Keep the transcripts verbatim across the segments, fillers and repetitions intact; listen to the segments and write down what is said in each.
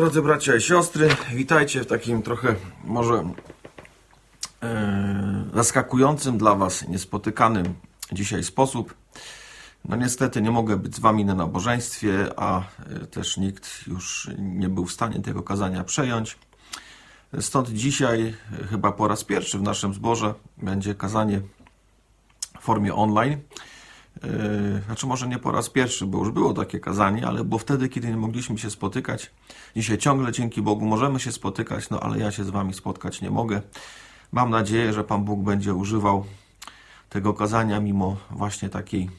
Drodzy bracia i siostry, witajcie w takim trochę może yy, zaskakującym dla was, niespotykanym dzisiaj sposób. No niestety nie mogę być z wami na nabożeństwie, a też nikt już nie był w stanie tego kazania przejąć. Stąd dzisiaj, chyba po raz pierwszy w naszym zborze, będzie kazanie w formie online. Znaczy może nie po raz pierwszy, bo już było takie kazanie, ale było wtedy, kiedy nie mogliśmy się spotykać. Dzisiaj ciągle, dzięki Bogu, możemy się spotykać, no ale ja się z wami spotkać nie mogę. Mam nadzieję, że Pan Bóg będzie używał tego kazania mimo właśnie takiej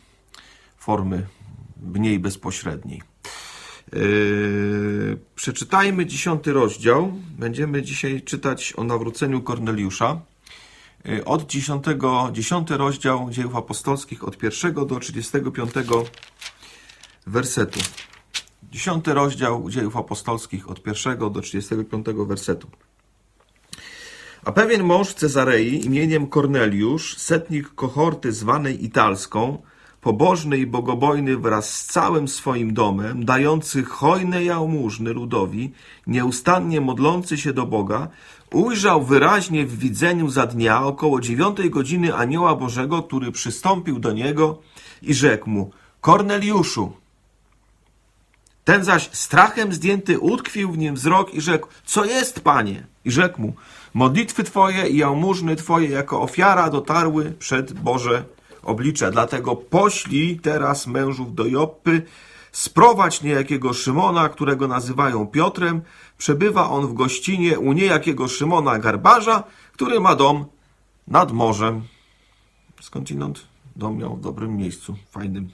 formy mniej bezpośredniej. Yy, przeczytajmy dziesiąty rozdział. Będziemy dzisiaj czytać o nawróceniu Korneliusza. Od dziesiątego, dziesiąty rozdział Dziejów Apostolskich, od pierwszego do trzydziestego piątego wersetu. Dziesiąty rozdział Dziejów Apostolskich, od pierwszego do trzydziestego piątego wersetu. A pewien mąż Cezarei imieniem Korneliusz, setnik kohorty zwanej Italską, pobożny i bogobojny wraz z całym swoim domem, dający hojne jałmużny ludowi, nieustannie modlący się do Boga, ujrzał wyraźnie w widzeniu za dnia około dziewiątej godziny anioła Bożego, który przystąpił do niego i rzekł mu: Korneliuszu. Ten zaś strachem zdjęty utkwił w nim wzrok i rzekł: co jest, Panie? I rzekł mu: modlitwy Twoje i jałmużny Twoje jako ofiara dotarły przed Boże oblicze. Dlatego poślij teraz mężów do Joppy, sprowadź niejakiego Szymona, którego nazywają Piotrem. Przebywa on w gościnie u niejakiego Szymona Garbarza, który ma dom nad morzem. Skądinąd dom miał w dobrym miejscu, fajnym.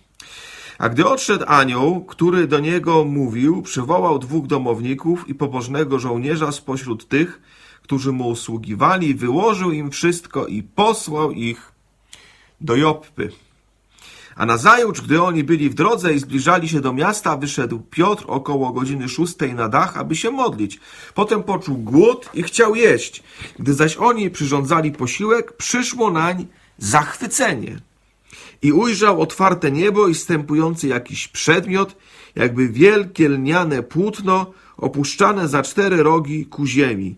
A gdy odszedł anioł, który do niego mówił, przywołał dwóch domowników i pobożnego żołnierza spośród tych, którzy mu usługiwali, wyłożył im wszystko i posłał ich do Joppy. A nazajutrz, gdy oni byli w drodze i zbliżali się do miasta, wyszedł Piotr około godziny szóstej na dach, aby się modlić. Potem poczuł głód i chciał jeść. Gdy zaś oni przyrządzali posiłek, przyszło nań zachwycenie. I ujrzał otwarte niebo i wstępujący jakiś przedmiot, jakby wielkie lniane płótno, opuszczane za cztery rogi ku ziemi.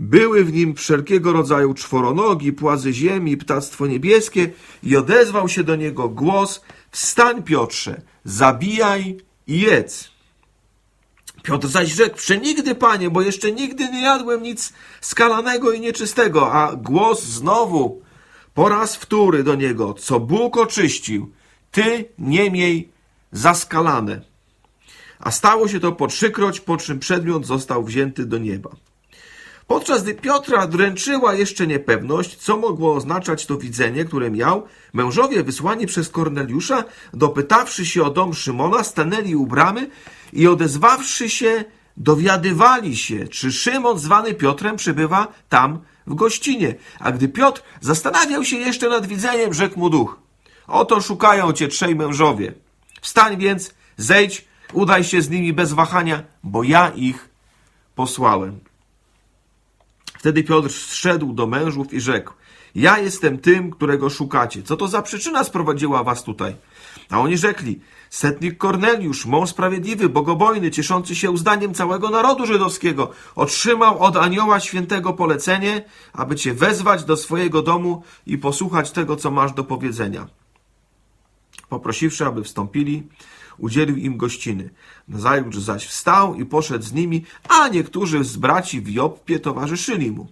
Były w nim wszelkiego rodzaju czworonogi, płazy ziemi, ptactwo niebieskie i odezwał się do niego głos: wstań, Piotrze, zabijaj i jedz. Piotr zaś rzekł: przenigdy, Panie, bo jeszcze nigdy nie jadłem nic skalanego i nieczystego. A głos znowu po raz wtóry do niego: co Bóg oczyścił, ty nie miej za skalane. A stało się to po trzykroć, po czym przedmiot został wzięty do nieba. Podczas gdy Piotra dręczyła jeszcze niepewność, co mogło oznaczać to widzenie, które miał, mężowie wysłani przez Korneliusza, dopytawszy się o dom Szymona, stanęli u bramy i odezwawszy się, dowiadywali się, czy Szymon zwany Piotrem przebywa tam w gościnie. A gdy Piotr zastanawiał się jeszcze nad widzeniem, rzekł mu duch: oto szukają cię trzej mężowie. Wstań więc, zejdź, udaj się z nimi bez wahania, bo ja ich posłałem. Wtedy Piotr zszedł do mężów i rzekł: ja jestem tym, którego szukacie. Co to za przyczyna sprowadziła was tutaj? A oni rzekli: setnik Korneliusz, mąż sprawiedliwy, bogobojny, cieszący się uznaniem całego narodu żydowskiego, otrzymał od anioła świętego polecenie, aby cię wezwać do swojego domu i posłuchać tego, co masz do powiedzenia. Poprosiwszy, aby wstąpili, udzielił im gościny. Nazajutrz zaś wstał i poszedł z nimi, a niektórzy z braci w Joppie towarzyszyli mu.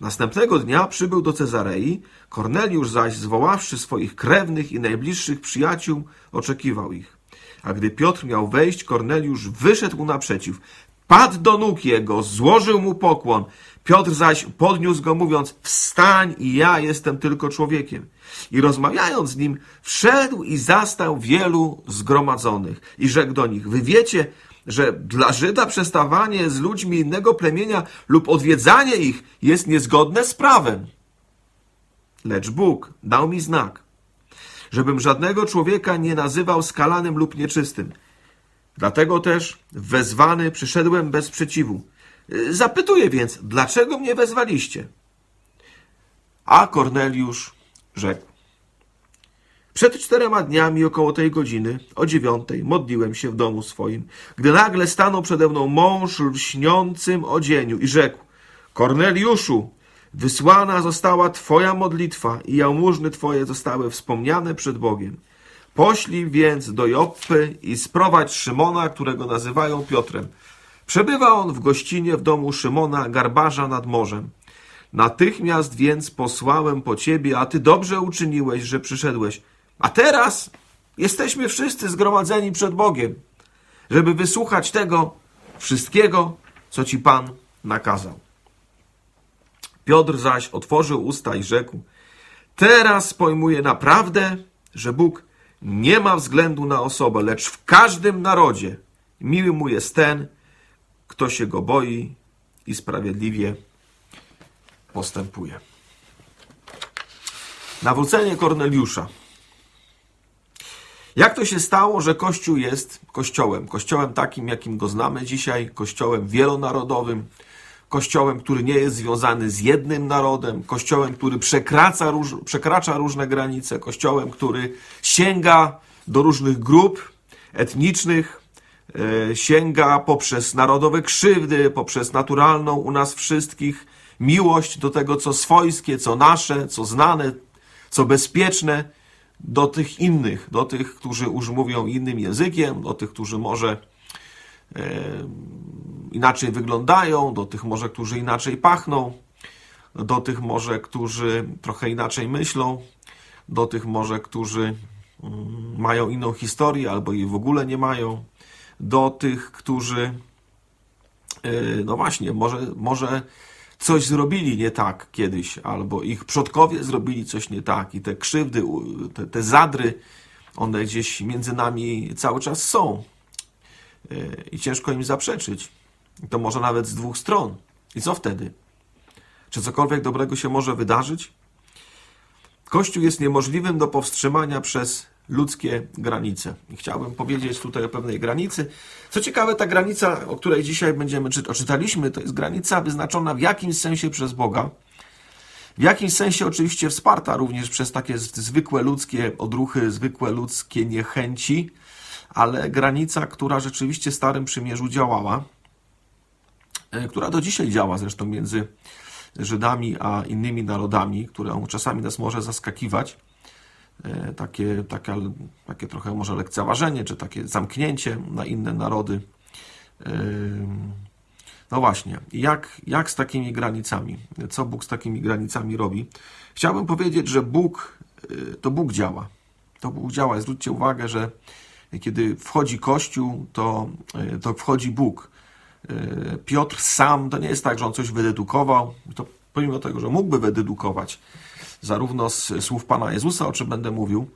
Następnego dnia przybył do Cezarei, Korneliusz zaś, zwoławszy swoich krewnych i najbliższych przyjaciół, oczekiwał ich. A gdy Piotr miał wejść, Korneliusz wyszedł mu naprzeciw. Padł do nóg jego, złożył mu pokłon. Piotr zaś podniósł go, mówiąc: wstań, i ja jestem tylko człowiekiem. I rozmawiając z nim, wszedł i zastał wielu zgromadzonych. I rzekł do nich: wy wiecie, że dla Żyda przestawanie z ludźmi innego plemienia lub odwiedzanie ich jest niezgodne z prawem. Lecz Bóg dał mi znak, żebym żadnego człowieka nie nazywał skalanym lub nieczystym. Dlatego też wezwany przyszedłem bez sprzeciwu. Zapytuję więc, dlaczego mnie wezwaliście? A Korneliusz rzekł: Przed czterema dniami około tej godziny, o dziewiątej, modliłem się w domu swoim, gdy nagle stanął przede mną mąż w lśniącym odzieniu i rzekł: Korneliuszu, wysłana została twoja modlitwa i jałmużny twoje zostały wspomniane przed Bogiem. Poślij więc do Joppy i sprowadź Szymona, którego nazywają Piotrem. Przebywa on w gościnie w domu Szymona Garbarza nad morzem. Natychmiast więc posłałem po ciebie, a ty dobrze uczyniłeś, że przyszedłeś. A teraz jesteśmy wszyscy zgromadzeni przed Bogiem, żeby wysłuchać tego wszystkiego, co ci Pan nakazał. Piotr zaś otworzył usta i rzekł: teraz pojmuję naprawdę, że Bóg nie ma względu na osobę, lecz w każdym narodzie miły mu jest ten, kto się go boi i sprawiedliwie postępuje. Nawrócenie Korneliusza. Jak to się stało, że Kościół jest Kościołem? Kościołem takim, jakim go znamy dzisiaj, Kościołem wielonarodowym, Kościołem, który nie jest związany z jednym narodem, Kościołem, który przekracza, róż, przekracza różne granice, Kościołem, który sięga do różnych grup etnicznych, e, sięga poprzez narodowe krzywdy, poprzez naturalną u nas wszystkich miłość do tego, co swojskie, co nasze, co znane, co bezpieczne, do tych innych, do tych, którzy już mówią innym językiem, do tych, którzy może e, inaczej wyglądają, do tych może, którzy inaczej pachną, do tych może, którzy trochę inaczej myślą, do tych może, którzy mają inną historię albo jej w ogóle nie mają, do tych, którzy, no właśnie, może, może coś zrobili nie tak kiedyś, albo ich przodkowie zrobili coś nie tak i te krzywdy, te, te zadry, one gdzieś między nami cały czas są i ciężko im zaprzeczyć. I to może nawet z dwóch stron. I co wtedy? Czy cokolwiek dobrego się może wydarzyć? Kościół jest niemożliwym do powstrzymania przez ludzkie granice. I chciałbym powiedzieć tutaj o pewnej granicy. Co ciekawe, ta granica, o której dzisiaj będziemy czyt- czytaliśmy, to jest granica wyznaczona w jakimś sensie przez Boga. W jakimś sensie oczywiście wsparta również przez takie zwykłe ludzkie odruchy, zwykłe ludzkie niechęci, ale granica, która rzeczywiście w Starym Przymierzu działała, która do dzisiaj działa zresztą między Żydami a innymi narodami, którą czasami nas może zaskakiwać. Takie, takie, takie trochę może lekceważenie, czy takie zamknięcie na inne narody. No właśnie, jak, jak z takimi granicami? Co Bóg z takimi granicami robi? Chciałbym powiedzieć, że Bóg, to Bóg działa. To Bóg działa. Zwróćcie uwagę, że kiedy wchodzi Kościół, to, to wchodzi Bóg. Piotr sam, to nie jest tak, że on coś wydedukował, to pomimo tego, że mógłby wydedukować zarówno z słów Pana Jezusa, o czym będę mówił,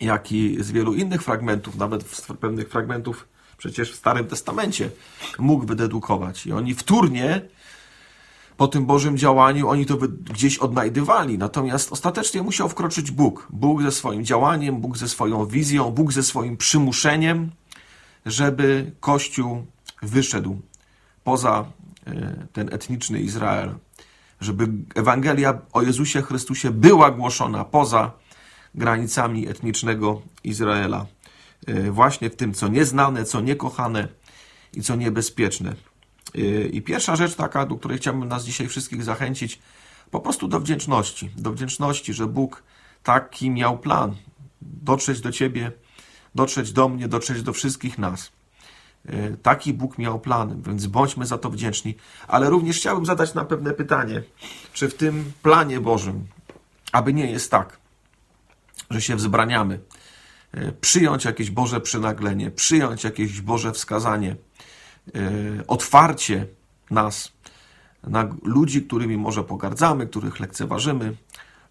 jak i z wielu innych fragmentów, nawet z pewnych fragmentów przecież w Starym Testamencie mógł wydedukować. I oni wtórnie po tym Bożym działaniu, oni to gdzieś odnajdywali, natomiast ostatecznie musiał wkroczyć Bóg. Bóg ze swoim działaniem, Bóg ze swoją wizją, Bóg ze swoim przymuszeniem, żeby Kościół wyszedł poza ten etniczny Izrael, żeby Ewangelia o Jezusie Chrystusie była głoszona poza granicami etnicznego Izraela. Właśnie w tym, co nieznane, co niekochane i co niebezpieczne. I pierwsza rzecz taka, do której chciałbym nas dzisiaj wszystkich zachęcić, po prostu do wdzięczności. Do wdzięczności, że Bóg taki miał plan. Dotrzeć do ciebie, dotrzeć do mnie, dotrzeć do wszystkich nas. Taki Bóg miał plan, więc bądźmy za to wdzięczni. Ale również chciałbym zadać nam pewne pytanie, czy w tym planie Bożym, aby nie jest tak, że się wzbraniamy, przyjąć jakieś Boże przynaglenie, przyjąć jakieś Boże wskazanie, otwarcie nas na ludzi, którymi może pogardzamy, których lekceważymy,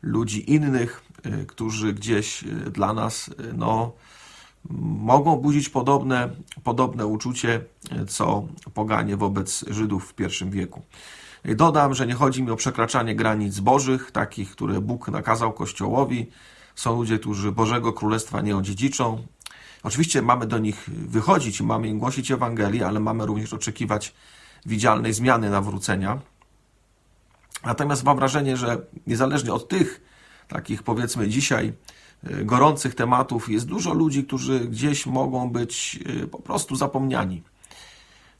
ludzi innych, którzy gdzieś dla nas, no, mogą budzić podobne, podobne uczucie, co poganie wobec Żydów w pierwszym wieku. Dodam, że nie chodzi mi o przekraczanie granic bożych, takich, które Bóg nakazał Kościołowi. Są ludzie, którzy Bożego Królestwa nie odziedziczą. Oczywiście mamy do nich wychodzić, mamy im głosić Ewangelii, ale mamy również oczekiwać widzialnej zmiany, nawrócenia. Natomiast mam wrażenie, że niezależnie od tych takich, powiedzmy dzisiaj, gorących tematów, jest dużo ludzi, którzy gdzieś mogą być po prostu zapomniani,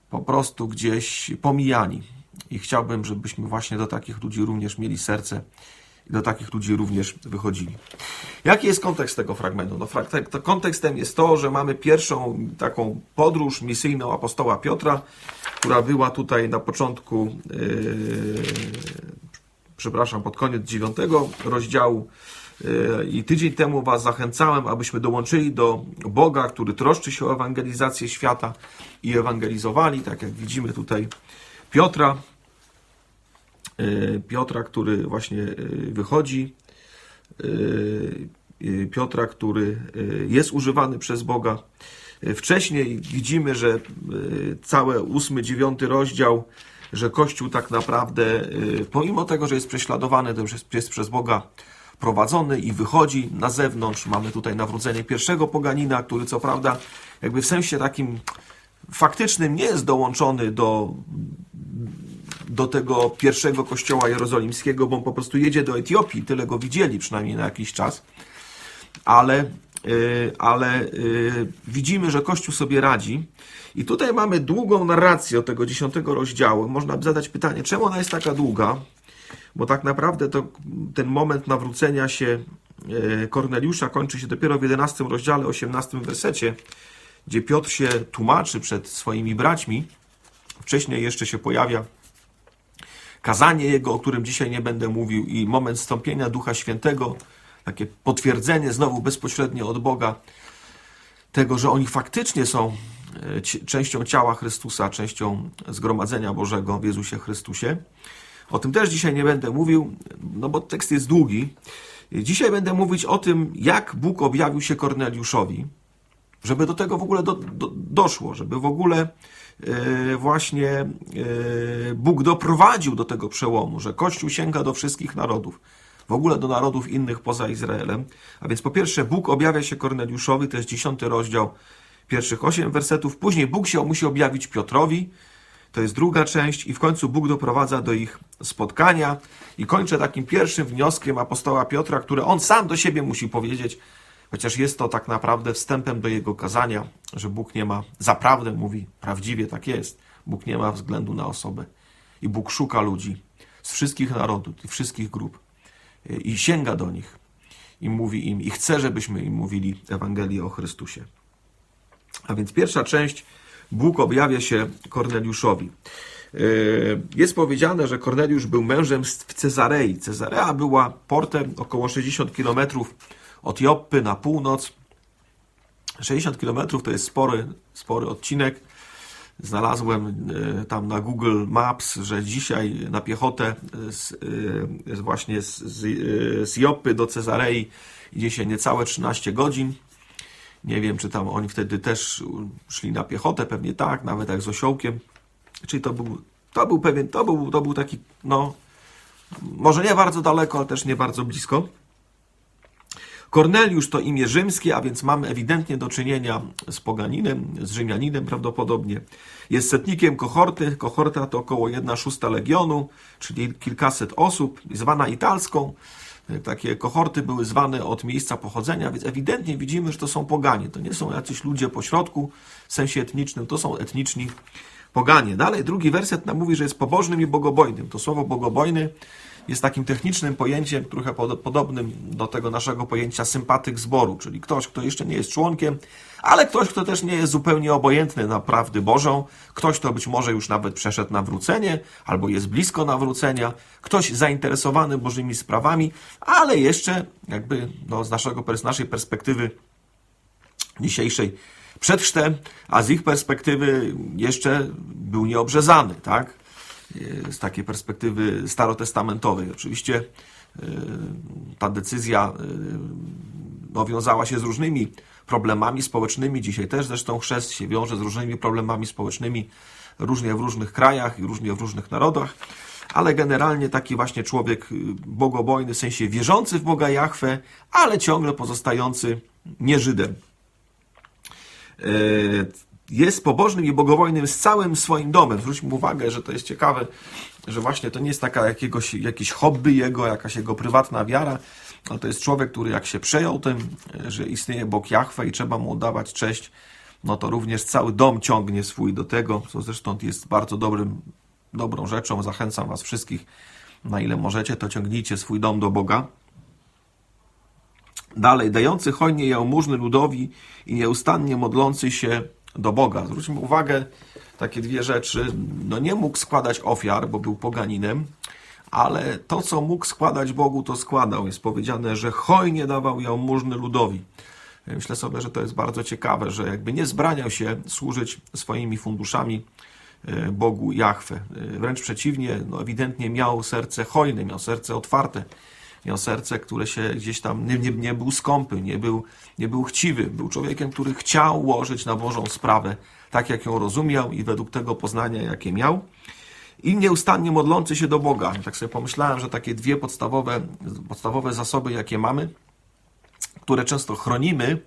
po prostu gdzieś pomijani. I chciałbym, żebyśmy właśnie do takich ludzi również mieli serce i do takich ludzi również wychodzili. Jaki jest kontekst tego fragmentu? No, to kontekstem jest to, że mamy pierwszą taką podróż misyjną apostoła Piotra, która była tutaj na początku, yy, przepraszam, pod koniec dziewiątego rozdziału. I tydzień temu Was zachęcałem, abyśmy dołączyli do Boga, który troszczy się o ewangelizację świata i ewangelizowali, tak jak widzimy tutaj Piotra, Piotra, który właśnie wychodzi, Piotra, który jest używany przez Boga. Wcześniej widzimy, że cały ósmy, dziewiąty rozdział, że Kościół tak naprawdę, pomimo tego, że jest prześladowany, to jest przez Boga prowadzony i wychodzi na zewnątrz. Mamy tutaj nawrócenie pierwszego poganina, który co prawda jakby w sensie takim faktycznym nie jest dołączony do, do tego pierwszego kościoła jerozolimskiego, bo on po prostu jedzie do Etiopii, tyle go widzieli przynajmniej na jakiś czas, ale, yy, ale yy, widzimy, że Kościół sobie radzi i tutaj mamy długą narrację od tego dziesiątego rozdziału. Można by zadać pytanie, czemu ona jest taka długa? Bo tak naprawdę to ten moment nawrócenia się Korneliusza kończy się dopiero w jedenastym rozdziale, osiemnastym wersecie, gdzie Piotr się tłumaczy przed swoimi braćmi. Wcześniej jeszcze się pojawia kazanie jego, o którym dzisiaj nie będę mówił, i moment wstąpienia Ducha Świętego, takie potwierdzenie znowu bezpośrednio od Boga tego, że oni faktycznie są częścią ciała Chrystusa, częścią zgromadzenia Bożego w Jezusie Chrystusie. O tym też dzisiaj nie będę mówił, no bo tekst jest długi. Dzisiaj będę mówić o tym, jak Bóg objawił się Korneliuszowi, żeby do tego w ogóle do, do, doszło, żeby w ogóle yy, właśnie yy, Bóg doprowadził do tego przełomu, że Kościół sięga do wszystkich narodów, w ogóle do narodów innych poza Izraelem. A więc po pierwsze Bóg objawia się Korneliuszowi, to jest dziesiąty rozdział, pierwszych osiem wersetów. Później Bóg się musi objawić Piotrowi, to jest druga część, i w końcu Bóg doprowadza do ich spotkania. I kończę takim pierwszym wnioskiem apostoła Piotra, który on sam do siebie musi powiedzieć, chociaż jest to tak naprawdę wstępem do jego kazania, że Bóg nie ma, zaprawdę mówi, prawdziwie tak jest, Bóg nie ma względu na osobę. I Bóg szuka ludzi z wszystkich narodów i wszystkich grup i sięga do nich i mówi im, i chce, żebyśmy im mówili Ewangelię o Chrystusie. A więc pierwsza część, Bóg objawia się Korneliuszowi. Jest powiedziane, że Korneliusz był mężem w Cezarei. Cezarea była portem około sześćdziesiąt kilometrów od Joppy na północ. sześćdziesiąt kilometrów to jest spory, spory odcinek. Znalazłem tam na Google Maps, że dzisiaj na piechotę z, właśnie z, z Joppy do Cezarei idzie się niecałe trzynaście godzin. Nie wiem, czy tam oni wtedy też szli na piechotę, pewnie tak, nawet jak z osiołkiem. Czyli to był, to był pewien, to był, to był taki, no, może nie bardzo daleko, ale też nie bardzo blisko. Korneliusz to imię rzymskie, a więc mamy ewidentnie do czynienia z poganinem, z Rzymianinem prawdopodobnie. Jest setnikiem kohorty. Kohorta to około jedna szósta legionu, czyli kilkaset osób, zwana italską. Takie kohorty były zwane od miejsca pochodzenia, więc ewidentnie widzimy, że to są poganie. To nie są jacyś ludzie pośrodku w sensie etnicznym, to są etniczni poganie. Dalej drugi werset nam mówi, że jest pobożnym i bogobojnym. To słowo bogobojny jest takim technicznym pojęciem, trochę podobnym do tego naszego pojęcia sympatyk zboru, czyli ktoś, kto jeszcze nie jest członkiem, ale ktoś, kto też nie jest zupełnie obojętny na prawdę Bożą, ktoś, kto być może już nawet przeszedł nawrócenie, albo jest blisko nawrócenia, ktoś zainteresowany Bożymi sprawami, ale jeszcze jakby no, z, naszego, z naszej perspektywy dzisiejszej przed chrztem, a z ich perspektywy jeszcze był nieobrzezany, tak? Z takiej perspektywy starotestamentowej. Oczywiście ta decyzja no, wiązała się z różnymi problemami społecznymi. Dzisiaj też zresztą chrzest się wiąże z różnymi problemami społecznymi, różnie w różnych krajach i różnie w różnych narodach, ale generalnie taki właśnie człowiek bogobojny, w sensie wierzący w Boga Jahwe, ale ciągle pozostający nie Żydem. Jest pobożnym i bogobojnym z całym swoim domem. Zwróćmy uwagę, że to jest ciekawe, że właśnie to nie jest taka jakiegoś, jakieś hobby jego, jakaś jego prywatna wiara, ale to jest człowiek, który jak się przejął tym, że istnieje Bóg Jahwe i trzeba mu oddawać cześć, no to również cały dom ciągnie swój do tego, co zresztą jest bardzo dobrym, dobrą rzeczą. Zachęcam was wszystkich, na ile możecie, to ciągnijcie swój dom do Boga. Dalej, dający hojnie jałmużny ludowi i nieustannie modlący się do Boga. Zwróćmy uwagę, takie dwie rzeczy. No nie mógł składać ofiar, bo był poganinem, ale to, co mógł składać Bogu, to składał. Jest powiedziane, że hojnie dawał jałmużny ludowi. Myślę sobie, że to jest bardzo ciekawe, że jakby nie zbraniał się służyć swoimi funduszami Bogu Jahwe. Wręcz przeciwnie, no ewidentnie miał serce hojne, miał serce otwarte, miał serce, które się gdzieś tam nie, nie, nie był skąpy, nie był, nie był chciwy. Był człowiekiem, który chciał łożyć na Bożą sprawę, tak jak ją rozumiał i według tego poznania, jakie miał. I nieustannie modlący się do Boga. Tak sobie pomyślałem, że takie dwie podstawowe, podstawowe zasoby, jakie mamy, które często chronimy,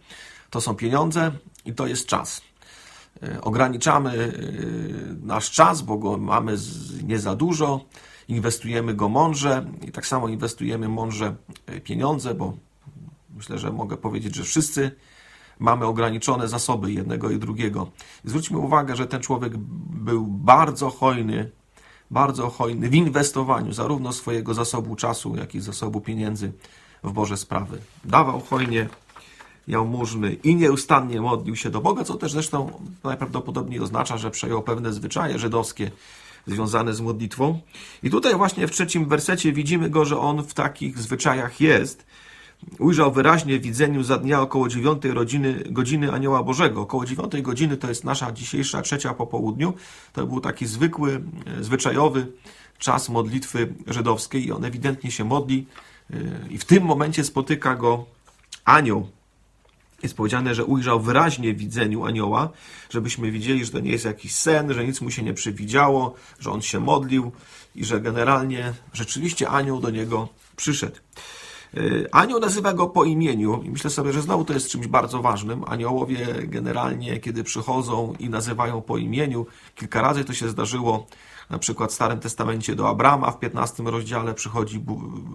to są pieniądze i to jest czas. Ograniczamy nasz czas, bo go mamy nie za dużo, inwestujemy go mądrze i tak samo inwestujemy mądrze pieniądze, bo myślę, że mogę powiedzieć, że wszyscy mamy ograniczone zasoby jednego i drugiego. Zwróćmy uwagę, że ten człowiek był bardzo hojny, bardzo hojny w inwestowaniu zarówno swojego zasobu czasu, jak i zasobu pieniędzy w Boże sprawy. Dawał hojnie jałmużny i nieustannie modlił się do Boga, co też zresztą najprawdopodobniej oznacza, że przejął pewne zwyczaje żydowskie związane z modlitwą. I tutaj właśnie w trzecim wersecie widzimy go, że on w takich zwyczajach jest. Ujrzał wyraźnie w widzeniu za dnia około dziewiątej godziny, godziny Anioła Bożego. Około dziewiątej godziny to jest nasza dzisiejsza trzecia po południu. To był taki zwykły, zwyczajowy czas modlitwy żydowskiej i on ewidentnie się modli i w tym momencie spotyka go anioł. Jest powiedziane, że ujrzał wyraźnie w widzeniu anioła, żebyśmy widzieli, że to nie jest jakiś sen, że nic mu się nie przywidziało, że on się modlił i że generalnie rzeczywiście anioł do niego przyszedł. Anioł nazywa go po imieniu i myślę sobie, że znowu to jest czymś bardzo ważnym. Aniołowie generalnie, kiedy przychodzą i nazywają po imieniu, kilka razy to się zdarzyło, na przykład w Starym Testamencie do Abrama w piętnastym rozdziale przychodzi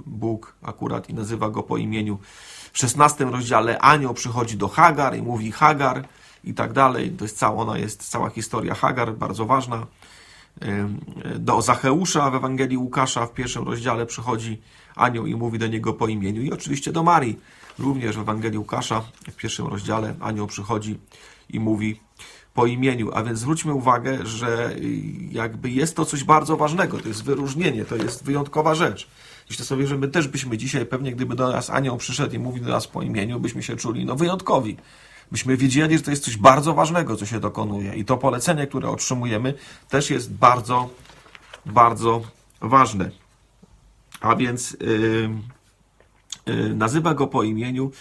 Bóg akurat i nazywa go po imieniu. W szesnastym rozdziale anioł przychodzi do Hagar i mówi Hagar i tak dalej. To jest cała, ona jest cała historia Hagar, bardzo ważna. Do Zacheusza w Ewangelii Łukasza w pierwszym rozdziale przychodzi anioł i mówi do niego po imieniu. I oczywiście do Marii, również w Ewangelii Łukasza w pierwszym rozdziale anioł przychodzi i mówi po imieniu. A więc zwróćmy uwagę, że jakby jest to coś bardzo ważnego, to jest wyróżnienie, to jest wyjątkowa rzecz. Myślę sobie, że my też byśmy dzisiaj pewnie, gdyby do nas anioł przyszedł i mówił do nas po imieniu, byśmy się czuli no wyjątkowi. Byśmy wiedzieli, że to jest coś bardzo ważnego, co się dokonuje. I to polecenie, które otrzymujemy, też jest bardzo, bardzo ważne. A więc yy, yy, nazywa go po imieniu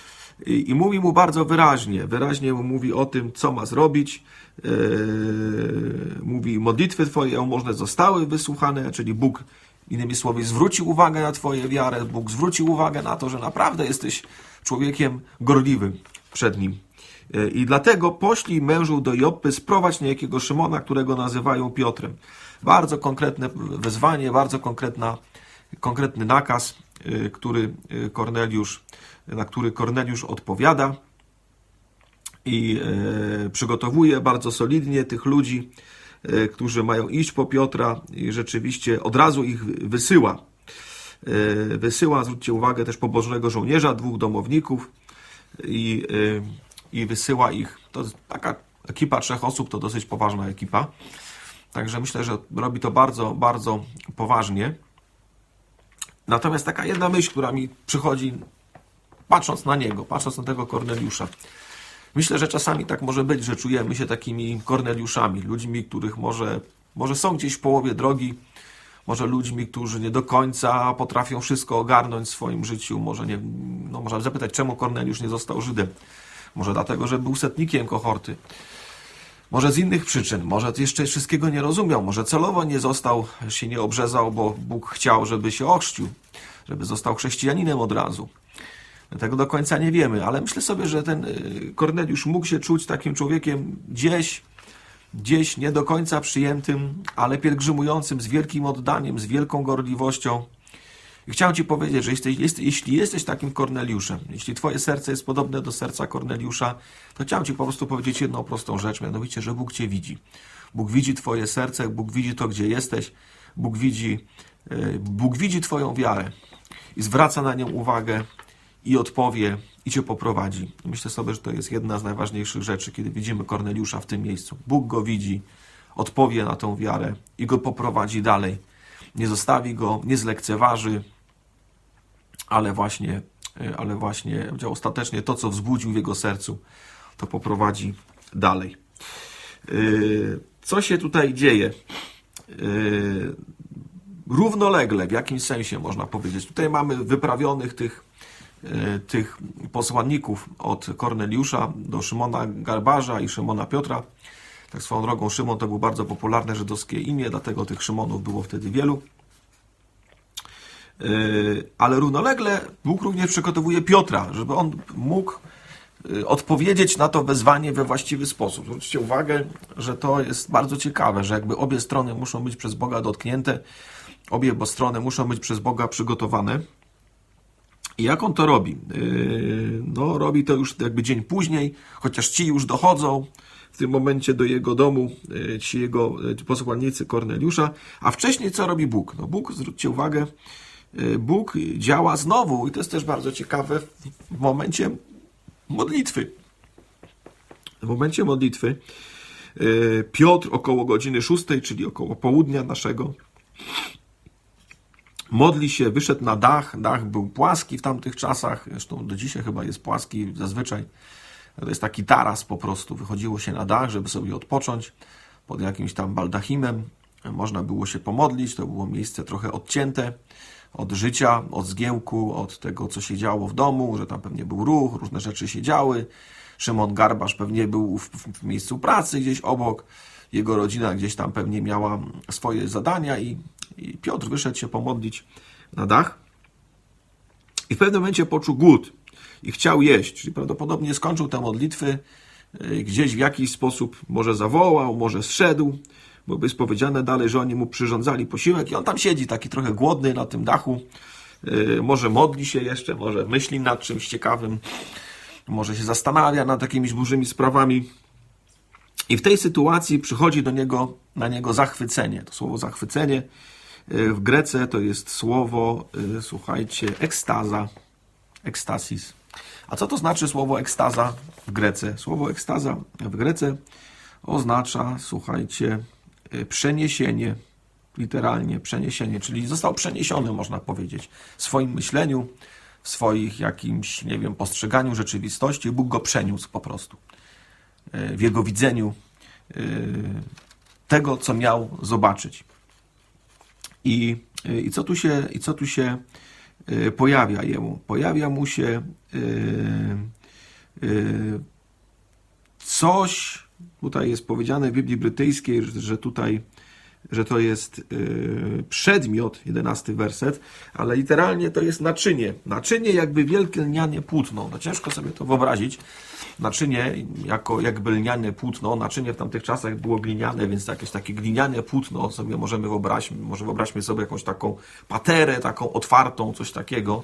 i, i mówi mu bardzo wyraźnie. Wyraźnie mu mówi o tym, co ma zrobić. Yy, mówi, modlitwy twoje jałmużne zostały wysłuchane, czyli Bóg, innymi słowy, zwrócił uwagę na twoje wiarę. Bóg zwrócił uwagę na to, że naprawdę jesteś człowiekiem gorliwym przed nim. I dlatego poślij mężu do Joppy, sprowadź niejakiego Szymona, którego nazywają Piotrem. Bardzo konkretne wezwanie, bardzo konkretna, konkretny nakaz, który Korneliusz, na który Korneliusz odpowiada i przygotowuje bardzo solidnie tych ludzi, którzy mają iść po Piotra i rzeczywiście od razu ich wysyła. Wysyła, zwróćcie uwagę, też pobożnego żołnierza, dwóch domowników i i wysyła ich. To taka ekipa trzech osób, to dosyć poważna ekipa. Także myślę, że robi to bardzo, bardzo poważnie. Natomiast taka jedna myśl, która mi przychodzi, patrząc na niego, patrząc na tego Korneliusza. Myślę, że czasami tak może być, że czujemy się takimi Korneliuszami, ludźmi, których może, może są gdzieś w połowie drogi, może ludźmi, którzy nie do końca potrafią wszystko ogarnąć w swoim życiu. Może nie, no można zapytać, czemu Korneliusz nie został Żydem. Może dlatego, że był setnikiem kohorty. Może z innych przyczyn. Może jeszcze wszystkiego nie rozumiał. Może celowo nie został, się nie obrzezał, bo Bóg chciał, żeby się ochrzcił. Żeby został chrześcijaninem od razu. Tego do końca nie wiemy. Ale myślę sobie, że ten Korneliusz mógł się czuć takim człowiekiem gdzieś, gdzieś nie do końca przyjętym, ale pielgrzymującym z wielkim oddaniem, z wielką gorliwością. I chciał ci powiedzieć, że jesteś, jest, jeśli jesteś takim Korneliuszem, jeśli twoje serce jest podobne do serca Korneliusza, to chciał ci po prostu powiedzieć jedną prostą rzecz, mianowicie, że Bóg cię widzi. Bóg widzi twoje serce, Bóg widzi to, gdzie jesteś, Bóg widzi, Bóg widzi twoją wiarę i zwraca na nią uwagę i odpowie i cię poprowadzi. Myślę sobie, że to jest jedna z najważniejszych rzeczy, kiedy widzimy Korneliusza w tym miejscu. Bóg go widzi, odpowie na tą wiarę i go poprowadzi dalej. Nie zostawi go, nie zlekceważy, ale właśnie, ale właśnie ostatecznie to, co wzbudził w jego sercu, to poprowadzi dalej. Co się tutaj dzieje? Równolegle, w jakimś sensie można powiedzieć. Tutaj mamy wyprawionych tych, tych posłanników od Korneliusza do Szymona Garbarza i Szymona Piotra. Tak swoją drogą, Szymon to był bardzo popularne żydowskie imię, dlatego tych Szymonów było wtedy wielu. Ale równolegle Bóg również przygotowuje Piotra, żeby on mógł odpowiedzieć na to wezwanie we właściwy sposób. Zwróćcie uwagę, że to jest bardzo ciekawe, że jakby obie strony muszą być przez Boga dotknięte, obie strony muszą być przez Boga przygotowane. I jak on to robi? No, robi to już jakby dzień później, chociaż ci już dochodzą w tym momencie do jego domu, ci jego posłannicy Korneliusza. A wcześniej co robi Bóg? No Bóg, zwróćcie uwagę, Bóg działa znowu, i to jest też bardzo ciekawe, w momencie modlitwy. W momencie modlitwy Piotr około godziny szóstej, czyli około południa naszego, modli się, wyszedł na dach. Dach był płaski w tamtych czasach, zresztą do dzisiaj chyba jest płaski zazwyczaj. To jest taki taras po prostu. Wychodziło się na dach, żeby sobie odpocząć pod jakimś tam baldachimem. Można było się pomodlić. To było miejsce trochę odcięte od życia, od zgiełku, od tego, co się działo w domu, że tam pewnie był ruch, różne rzeczy się działy. Szymon Garbarz pewnie był w, w, w miejscu pracy gdzieś obok. Jego rodzina gdzieś tam pewnie miała swoje zadania i, i Piotr wyszedł się pomodlić na dach. I w pewnym momencie poczuł głód i chciał jeść, czyli prawdopodobnie skończył te modlitwy, gdzieś w jakiś sposób może zawołał, może zszedł, bo jest powiedziane dalej, że oni mu przyrządzali posiłek i on tam siedzi taki trochę głodny na tym dachu, może modli się jeszcze, może myśli nad czymś ciekawym, może się zastanawia nad jakimiś dużymi sprawami i w tej sytuacji przychodzi do niego, na niego zachwycenie. To słowo zachwycenie w Grece to jest słowo, słuchajcie, ekstaza, ekstasis. A co to znaczy słowo ekstaza w Grece? Słowo ekstaza w Grece oznacza, słuchajcie, przeniesienie, literalnie przeniesienie, czyli został przeniesiony, można powiedzieć, w swoim myśleniu, w swoich jakimś, nie wiem, postrzeganiu rzeczywistości. Bóg go przeniósł po prostu w jego widzeniu tego, co miał zobaczyć. I, i co tu się, i co tu się pojawia jemu, pojawia mu się yy, yy, coś, tutaj jest powiedziane w Biblii Brytyjskiej, że tutaj, że to jest yy, przedmiot, jedenasty werset, ale literalnie to jest naczynie, naczynie jakby wielkie lniane płótno, no ciężko sobie to wyobrazić, naczynie jako jakby lniane płótno, naczynie w tamtych czasach było gliniane, więc jakieś takie gliniane płótno sobie możemy wyobraźmy, może wyobraźmy sobie jakąś taką paterę, taką otwartą, coś takiego.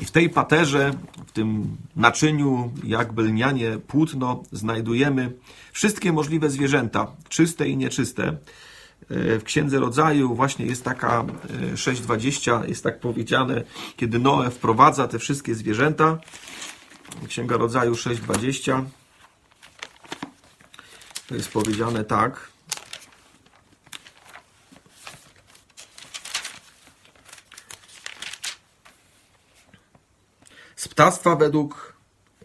I w tej paterze, w tym naczyniu, jakby lniane płótno, znajdujemy wszystkie możliwe zwierzęta, czyste i nieczyste. W Księdze Rodzaju właśnie jest taka sześć dwadzieścia, jest tak powiedziane, kiedy Noe wprowadza te wszystkie zwierzęta. Księga Rodzaju sześć dwadzieścia, to jest powiedziane tak. Z ptactwa według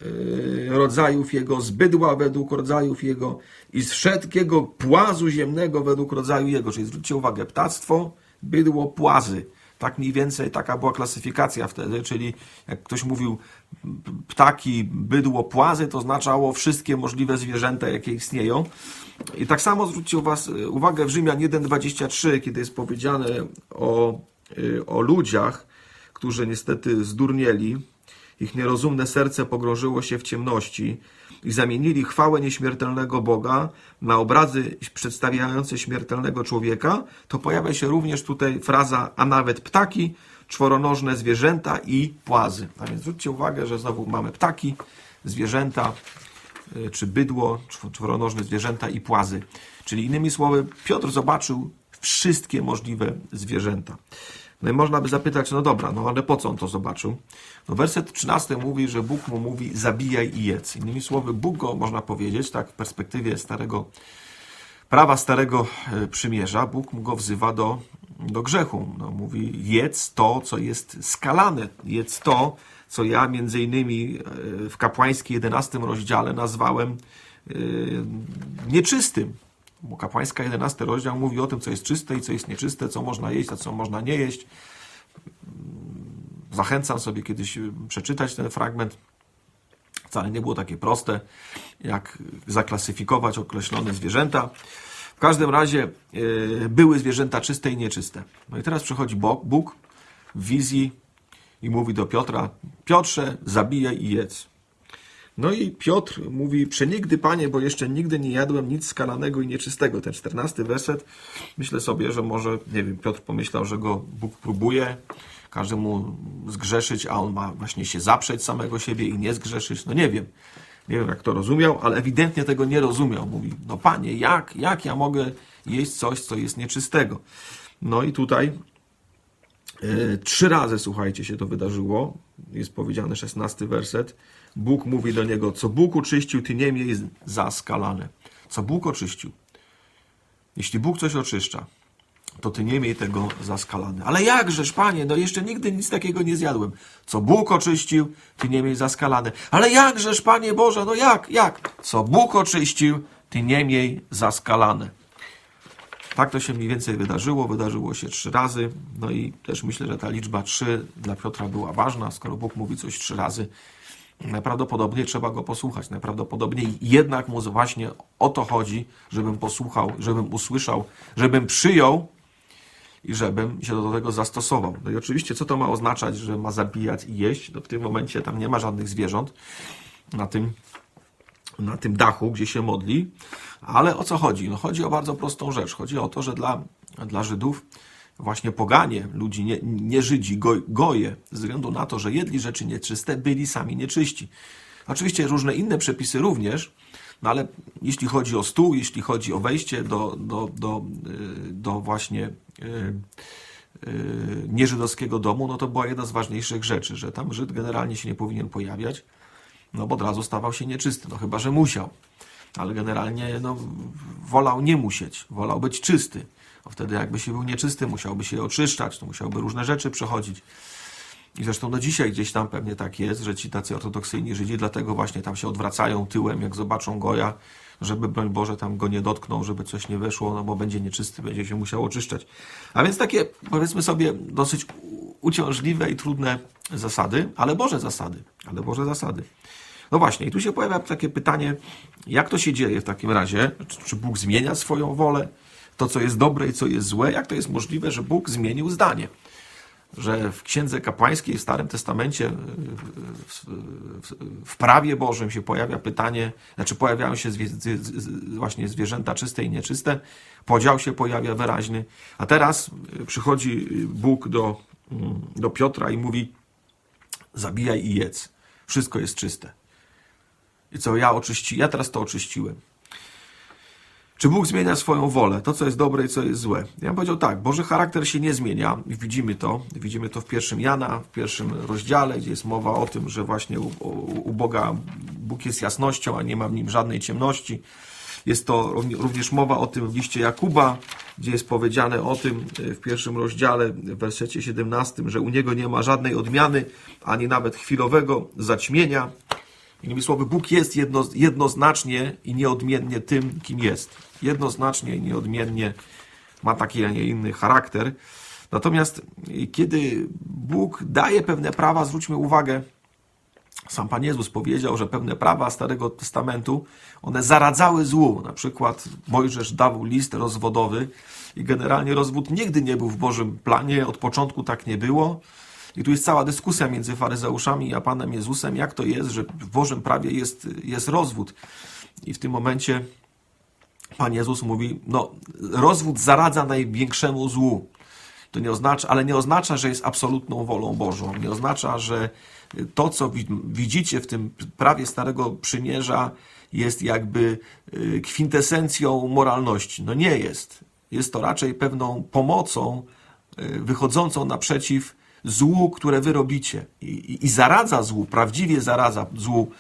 yy, rodzajów jego, z bydła według rodzajów jego i z wszelkiego płazu ziemnego według rodzaju jego. Czyli zwróćcie uwagę, ptactwo, bydło, płazy. Tak mniej więcej taka była klasyfikacja wtedy, czyli jak ktoś mówił ptaki, bydło, płazy, to oznaczało wszystkie możliwe zwierzęta, jakie istnieją. I tak samo zwróćcie was uwagę w Rzymian jeden dwadzieścia trzy, kiedy jest powiedziane o, o ludziach, którzy niestety zdurnieli, ich nierozumne serce pogrążyło się w ciemności i zamienili chwałę nieśmiertelnego Boga na obrazy przedstawiające śmiertelnego człowieka, to pojawia się również tutaj fraza, a nawet ptaki czworonożne zwierzęta i płazy. A więc zwróćcie uwagę, że znowu mamy ptaki, zwierzęta, czy bydło, czworonożne zwierzęta i płazy. Czyli innymi słowy, Piotr zobaczył wszystkie możliwe zwierzęta. No i można by zapytać, no dobra, no ale po co on to zobaczył? No werset trzynasty mówi, że Bóg mu mówi, zabijaj i jedz. Innymi słowy, Bóg go, można powiedzieć, tak w perspektywie starego prawa Starego Przymierza, Bóg mu go wzywa do, do grzechu. No, mówi, jedz to, co jest skalane, jedz to, co ja między innymi w kapłańskiej jedenastym rozdziale nazwałem nieczystym. Bo kapłańska jedenasty rozdział mówi o tym, co jest czyste i co jest nieczyste, co można jeść, a co można nie jeść. Zachęcam sobie kiedyś przeczytać ten fragment. Wcale nie było takie proste, jak zaklasyfikować określone zwierzęta. W każdym razie yy, były zwierzęta czyste i nieczyste. No i teraz przychodzi Bóg w wizji i mówi do Piotra, Piotrze, zabijaj i jedz. No i Piotr mówi, przenigdy, Panie, bo jeszcze nigdy nie jadłem nic skalanego i nieczystego. Ten czternasty werset, myślę sobie, że może, nie wiem, Piotr pomyślał, że go Bóg próbuje, każe mu zgrzeszyć, a on ma właśnie się zaprzeć samego siebie i nie zgrzeszyć. No nie wiem, nie wiem jak to rozumiał, ale ewidentnie tego nie rozumiał. Mówi, no Panie, jak, jak ja mogę jeść coś, co jest nieczystego? No i tutaj yy, trzy razy, słuchajcie, się to wydarzyło. Jest powiedziany szesnasty werset. Bóg mówi do niego, co Bóg oczyścił, ty nie miej za skalane. Co Bóg oczyścił? Jeśli Bóg coś oczyszcza, to ty nie miej tego za skalane. Ale jakżeż, Panie, no jeszcze nigdy nic takiego nie zjadłem. Co Bóg oczyścił, ty nie miej za skalane. Ale jakżeż, Panie Boże, no jak, jak? Co Bóg oczyścił, ty nie miej za skalane. Tak to się mniej więcej wydarzyło. Wydarzyło się trzy razy. No i też myślę, że ta liczba trzy dla Piotra była ważna. Skoro Bóg mówi coś trzy razy, najprawdopodobniej trzeba go posłuchać. Najprawdopodobniej jednak mu właśnie o to chodzi, żebym posłuchał, żebym usłyszał, żebym przyjął i żebym się do tego zastosował. No i oczywiście, co to ma oznaczać, że ma zabijać i jeść? No w tym momencie tam nie ma żadnych zwierząt na tym, na tym dachu, gdzie się modli. Ale o co chodzi? No chodzi o bardzo prostą rzecz. Chodzi o to, że dla, dla Żydów właśnie poganie, ludzi, nie, nie Żydzi, goj, goje, ze względu na to, że jedli rzeczy nieczyste, byli sami nieczyści. Oczywiście różne inne przepisy również, no ale jeśli chodzi o stół, jeśli chodzi o wejście do, do, do, do właśnie yy, yy, nieżydowskiego domu, no to była jedna z ważniejszych rzeczy, że tam Żyd generalnie się nie powinien pojawiać, no bo od razu stawał się nieczysty, no chyba że musiał. Ale generalnie no, wolał nie musieć, wolał być czysty. A wtedy jakby się był nieczysty, musiałby się oczyszczać, to musiałby różne rzeczy przechodzić. I zresztą do dzisiaj gdzieś tam pewnie tak jest, że ci tacy ortodoksyjni Żydzi dlatego właśnie tam się odwracają tyłem, jak zobaczą goja, żeby broń Boże tam go nie dotknął, żeby coś nie weszło, no bo będzie nieczysty, będzie się musiał oczyszczać. A więc takie, powiedzmy sobie, dosyć uciążliwe i trudne zasady, ale Boże zasady, ale Boże zasady. No właśnie, i tu się pojawia takie pytanie, jak to się dzieje w takim razie? Czy Bóg zmienia swoją wolę? To, co jest dobre i co jest złe? Jak to jest możliwe, że Bóg zmienił zdanie? Że w Księdze Kapłańskiej, w Starym Testamencie, w, w, w prawie Bożym się pojawia pytanie, znaczy pojawiają się zwie, właśnie zwierzęta czyste i nieczyste, podział się pojawia wyraźny, a teraz przychodzi Bóg do, do Piotra i mówi, zabijaj i jedz, wszystko jest czyste. I co ja oczyści, ja teraz to oczyściłem. Czy Bóg zmienia swoją wolę? To, co jest dobre i co jest złe? Ja bym powiedział tak, Boży charakter się nie zmienia. Widzimy to. Widzimy to w pierwszym Jana, w pierwszym rozdziale, gdzie jest mowa o tym, że właśnie u, u Boga Bóg jest jasnością, a nie ma w nim żadnej ciemności. Jest to również mowa o tym w liście Jakuba, gdzie jest powiedziane o tym w pierwszym rozdziale, w wersecie siedemnastym, że u Niego nie ma żadnej odmiany, ani nawet chwilowego zaćmienia. Innymi słowy, Bóg jest jedno, jednoznacznie i nieodmiennie tym, kim jest. Jednoznacznie i nieodmiennie ma taki, a nie inny charakter. Natomiast kiedy Bóg daje pewne prawa, zwróćmy uwagę, sam Pan Jezus powiedział, że pewne prawa Starego Testamentu, one zaradzały złu. Na przykład Mojżesz dawał list rozwodowy i generalnie rozwód nigdy nie był w Bożym planie, od początku tak nie było. I tu jest cała dyskusja między faryzeuszami a Panem Jezusem, jak to jest, że w Bożym prawie jest, jest rozwód. I w tym momencie Pan Jezus mówi, no rozwód zaradza największemu złu. To nie oznacza, ale nie oznacza, że jest absolutną wolą Bożą. Nie oznacza, że to, co widzicie w tym prawie Starego Przymierza, jest jakby kwintesencją moralności. No nie jest. Jest to raczej pewną pomocą wychodzącą naprzeciw złu, które wy robicie. I, i, i zaradza złu, prawdziwie zaradza złu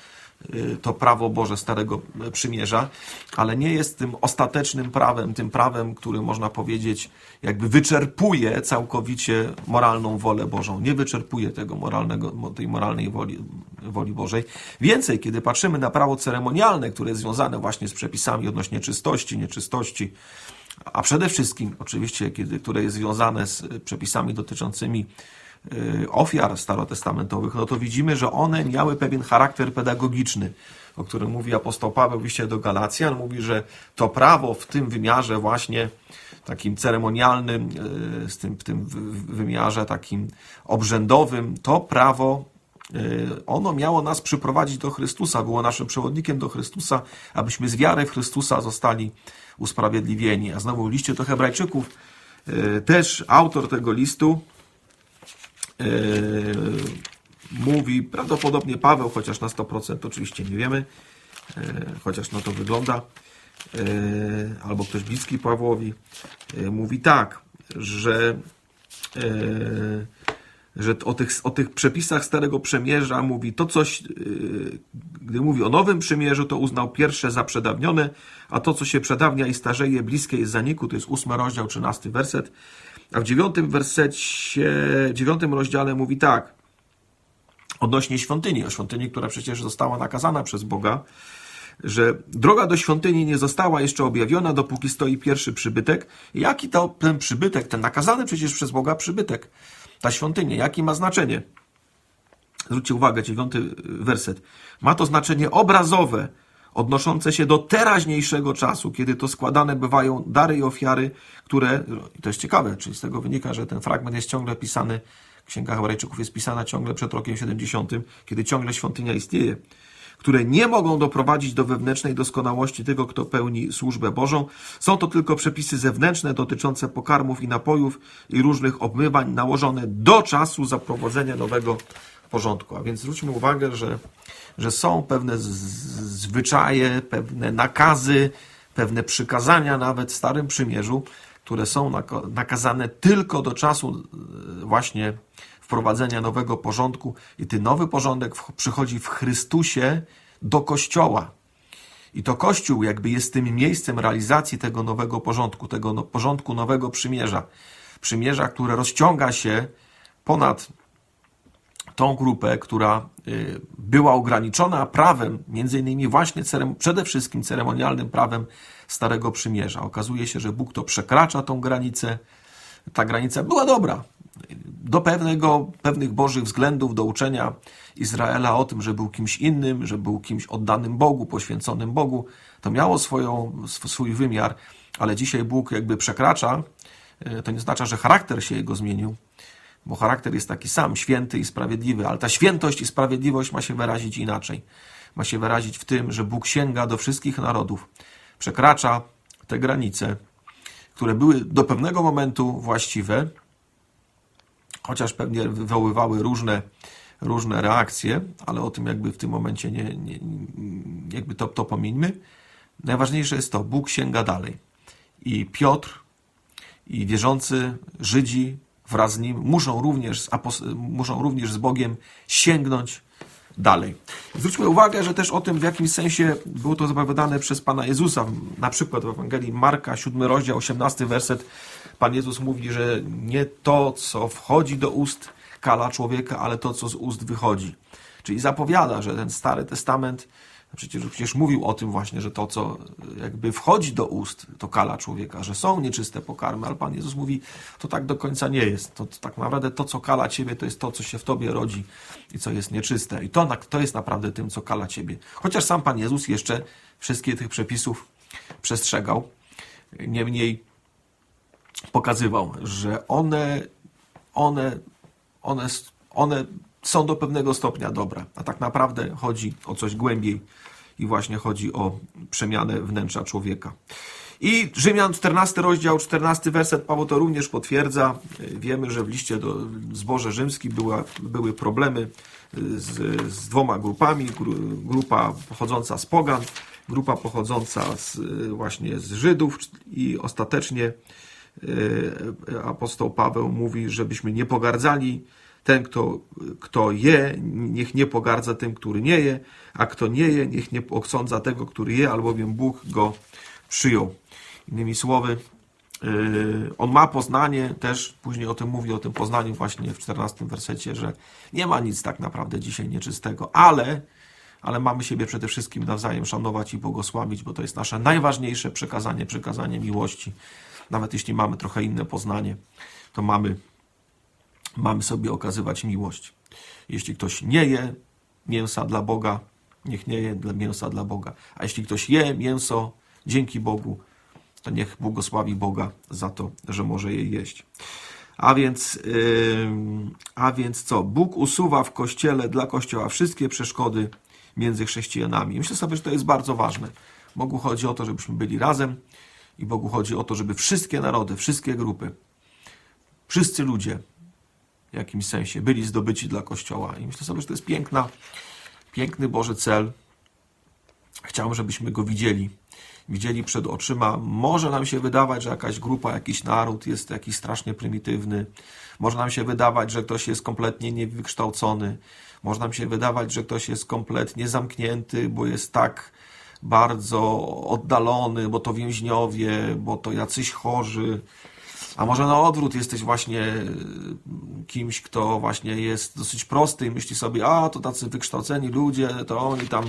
to prawo Boże Starego Przymierza, ale nie jest tym ostatecznym prawem, tym prawem, który można powiedzieć, jakby wyczerpuje całkowicie moralną wolę Bożą. Nie wyczerpuje tego moralnego, tej moralnej woli, woli Bożej. Więcej, kiedy patrzymy na prawo ceremonialne, które jest związane właśnie z przepisami odnośnie czystości, nieczystości, a przede wszystkim, oczywiście, kiedy, które jest związane z przepisami dotyczącymi ofiar starotestamentowych, no to widzimy, że one miały pewien charakter pedagogiczny, o którym mówi apostoł Paweł w liście do Galacjan. Mówi, że to prawo w tym wymiarze właśnie takim ceremonialnym, w tym, w tym wymiarze takim obrzędowym, to prawo, ono miało nas przyprowadzić do Chrystusa, było naszym przewodnikiem do Chrystusa, abyśmy z wiary w Chrystusa zostali usprawiedliwieni. A znowu w liście do Hebrajczyków też autor tego listu Yy, mówi, prawdopodobnie Paweł, chociaż na sto procent oczywiście nie wiemy, yy, chociaż na to wygląda, yy, albo ktoś bliski Pawłowi, yy, mówi tak, że, yy, że o tych, o tych przepisach Starego Przymierza mówi to coś, yy, gdy mówi o Nowym Przymierzu, to uznał pierwsze za przedawnione, a to, co się przedawnia i starzeje, bliskie jest zaniku, to jest ósmy rozdział, trzynasty werset. A w dziewiątym wersecie, dziewiątym rozdziale mówi tak, odnośnie świątyni, o świątyni, która przecież została nakazana przez Boga, że droga do świątyni nie została jeszcze objawiona, dopóki stoi pierwszy przybytek. Jaki to ten przybytek, ten nakazany przecież przez Boga przybytek, ta świątynia, jaki ma znaczenie? Zwróćcie uwagę, dziewiąty werset. Ma to znaczenie obrazowe, odnoszące się do teraźniejszego czasu, kiedy to składane bywają dary i ofiary, które, i to jest ciekawe, czyli z tego wynika, że ten fragment jest ciągle pisany, Księga Hebrajczyków jest pisana ciągle przed rokiem siedemdziesiątym, kiedy ciągle świątynia istnieje, które nie mogą doprowadzić do wewnętrznej doskonałości tego, kto pełni służbę Bożą. Są to tylko przepisy zewnętrzne dotyczące pokarmów i napojów i różnych obmywań nałożone do czasu zaprowadzenia nowego porządku. A więc zwróćmy uwagę, że, że są pewne zwyczaje, pewne nakazy, pewne przykazania nawet w Starym Przymierzu, które są nakazane tylko do czasu właśnie wprowadzenia nowego porządku. I ten nowy porządek przychodzi w Chrystusie do Kościoła. I to Kościół jakby jest tym miejscem realizacji tego nowego porządku, tego no, porządku nowego przymierza. Przymierza, które rozciąga się ponad tą grupę, która była ograniczona prawem, między innymi właśnie przede wszystkim ceremonialnym prawem Starego Przymierza. Okazuje się, że Bóg to przekracza tą granicę. Ta granica była dobra. Do pewnego, pewnych Bożych względów, do uczenia Izraela o tym, że był kimś innym, że był kimś oddanym Bogu, poświęconym Bogu. To miało swoją, swój wymiar, ale dzisiaj Bóg jakby przekracza. To nie oznacza, że charakter się jego zmienił, bo charakter jest taki sam, święty i sprawiedliwy, ale ta świętość i sprawiedliwość ma się wyrazić inaczej. Ma się wyrazić w tym, że Bóg sięga do wszystkich narodów, przekracza te granice, które były do pewnego momentu właściwe, chociaż pewnie wywoływały różne, różne reakcje, ale o tym jakby w tym momencie nie, nie, jakby to, to pomijmy. Najważniejsze jest to, Bóg sięga dalej. I Piotr, i wierzący Żydzi wraz z nim muszą również z, muszą również z Bogiem sięgnąć dalej. Zwróćmy uwagę, że też o tym w jakimś sensie było to zapowiadane przez Pana Jezusa. Na przykład w Ewangelii Marka, siódmy rozdział, osiemnasty werset. Pan Jezus mówi, że nie to, co wchodzi do ust, kala człowieka, ale to, co z ust wychodzi. Czyli zapowiada, że ten Stary Testament przecież, przecież mówił o tym właśnie, że to, co jakby wchodzi do ust, to kala człowieka, że są nieczyste pokarmy, ale Pan Jezus mówi, to tak do końca nie jest. To, to tak naprawdę to, co kala ciebie, to jest to, co się w tobie rodzi i co jest nieczyste. I to, to jest naprawdę tym, co kala ciebie. Chociaż sam Pan Jezus jeszcze wszystkie tych przepisów przestrzegał, niemniej pokazywał, że one, one, one, one są do pewnego stopnia dobra, a tak naprawdę chodzi o coś głębiej i właśnie chodzi o przemianę wnętrza człowieka. I Rzymian, czternasty rozdział, czternasty werset, Paweł to również potwierdza. Wiemy, że w liście do zborze rzymskim była, były problemy z, z dwoma grupami. Grupa pochodząca z pogan, grupa pochodząca z, właśnie z Żydów i ostatecznie apostoł Paweł mówi, żebyśmy nie pogardzali. Ten, kto, kto je, niech nie pogardza tym, który nie je, a kto nie je, niech nie osądza tego, który je, albowiem Bóg go przyjął. Innymi słowy, on ma poznanie, też później o tym mówi, o tym poznaniu właśnie w czternastym wersecie, że nie ma nic tak naprawdę dzisiaj nieczystego, ale, ale mamy siebie przede wszystkim nawzajem szanować i błogosławić, bo to jest nasze najważniejsze przekazanie, przekazanie miłości. Nawet jeśli mamy trochę inne poznanie, to mamy, mamy sobie okazywać miłość. Jeśli ktoś nie je mięsa dla Boga, niech nie je mięsa dla Boga. A jeśli ktoś je mięso, dzięki Bogu, to niech błogosławi Boga za to, że może je jeść. A więc, yy, a więc co? Bóg usuwa w Kościele, dla Kościoła wszystkie przeszkody między chrześcijanami. Myślę sobie, że to jest bardzo ważne. Bogu chodzi o to, żebyśmy byli razem i Bogu chodzi o to, żeby wszystkie narody, wszystkie grupy, wszyscy ludzie w jakimś sensie byli zdobyci dla Kościoła. I myślę sobie, że to jest piękna, piękny Boży cel. Chciałbym, żebyśmy go widzieli. Widzieli przed oczyma. Może nam się wydawać, że jakaś grupa, jakiś naród jest jakiś strasznie prymitywny. Może nam się wydawać, że ktoś jest kompletnie niewykształcony. Może nam się wydawać, że ktoś jest kompletnie zamknięty, bo jest tak bardzo oddalony, bo to więźniowie, bo to jacyś chorzy. A może na odwrót jesteś właśnie kimś, kto właśnie jest dosyć prosty i myśli sobie, a to tacy wykształceni ludzie, to oni tam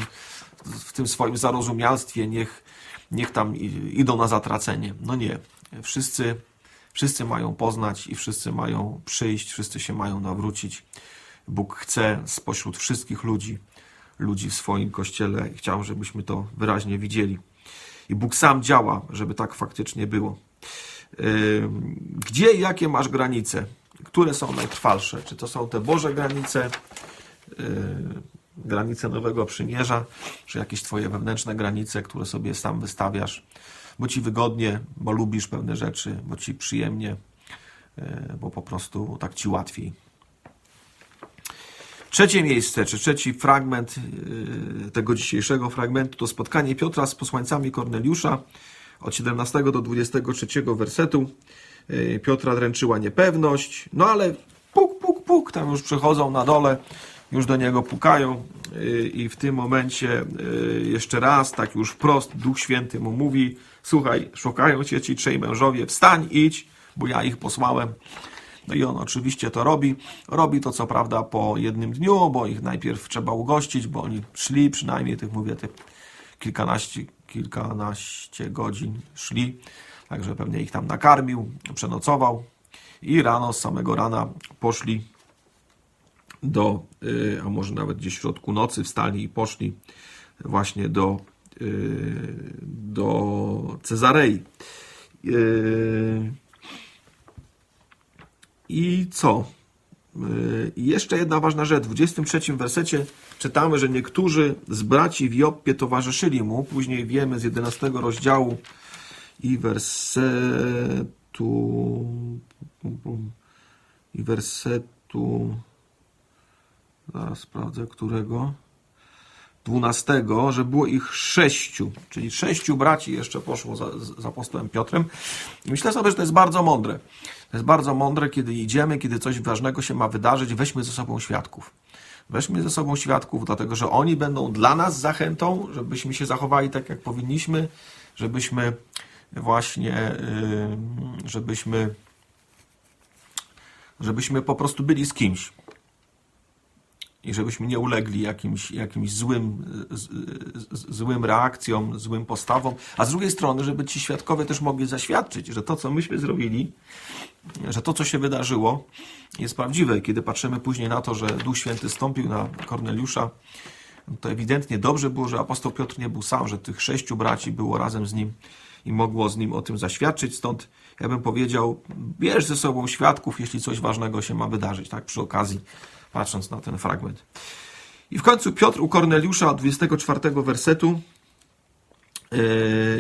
w tym swoim zarozumialstwie niech, niech tam idą na zatracenie. No nie. Wszyscy, wszyscy mają poznać i wszyscy mają przyjść, wszyscy się mają nawrócić. Bóg chce spośród wszystkich ludzi, ludzi w swoim Kościele. Chciał, żebyśmy to wyraźnie widzieli. I Bóg sam działa, żeby tak faktycznie było. Gdzie i jakie masz granice? Które są najtrwalsze? Czy to są te Boże granice, granice Nowego Przymierza, czy jakieś twoje wewnętrzne granice, które sobie sam wystawiasz, bo ci wygodnie, bo lubisz pewne rzeczy, bo ci przyjemnie, bo po prostu tak ci łatwiej. Trzecie miejsce, czy trzeci fragment tego dzisiejszego fragmentu to spotkanie Piotra z posłańcami Korneliusza. Od siedemnastego do dwudziestego trzeciego wersetu Piotra dręczyła niepewność, no ale puk, puk, puk, tam już przychodzą na dole, już do niego pukają i w tym momencie jeszcze raz, tak już wprost, Duch Święty mu mówi, słuchaj, szukają cię ci trzej mężowie, wstań, idź, bo ja ich posłałem. No i on oczywiście to robi. Robi to co prawda po jednym dniu, bo ich najpierw trzeba ugościć, bo oni szli, przynajmniej tych, mówię, tych kilkanaście, kilkanaście godzin szli, także pewnie ich tam nakarmił, przenocował i rano, z samego rana poszli do, a może nawet gdzieś w środku nocy wstali i poszli właśnie do, do Cezarei. I co? I jeszcze jedna ważna rzecz. W dwudziestym trzecim wersecie czytamy, że niektórzy z braci w Joppie towarzyszyli mu. Później wiemy z jedenastego rozdziału i wersetu i wersetu zaraz sprawdzę, którego? dwunastego, że było ich sześciu, czyli sześciu braci jeszcze poszło za, za apostołem Piotrem. I myślę sobie, że to jest bardzo mądre. To jest bardzo mądre, kiedy idziemy, kiedy coś ważnego się ma wydarzyć, weźmy ze sobą świadków. Weźmy ze sobą świadków, dlatego że oni będą dla nas zachętą, żebyśmy się zachowali tak, jak powinniśmy, żebyśmy właśnie, żebyśmy, żebyśmy po prostu byli z kimś. I żebyśmy nie ulegli jakimś, jakimś złym, z, z, złym reakcjom, złym postawom. A z drugiej strony, żeby ci świadkowie też mogli zaświadczyć, że to, co myśmy zrobili, że to, co się wydarzyło, jest prawdziwe. I kiedy patrzymy później na to, że Duch Święty stąpił na Korneliusza, to ewidentnie dobrze było, że apostoł Piotr nie był sam, że tych sześciu braci było razem z nim i mogło z nim o tym zaświadczyć. Stąd ja bym powiedział, bierz ze sobą świadków, jeśli coś ważnego się ma wydarzyć, tak przy okazji, patrząc na ten fragment. I w końcu Piotr u Korneliusza, dwudziestego czwartego wersetu,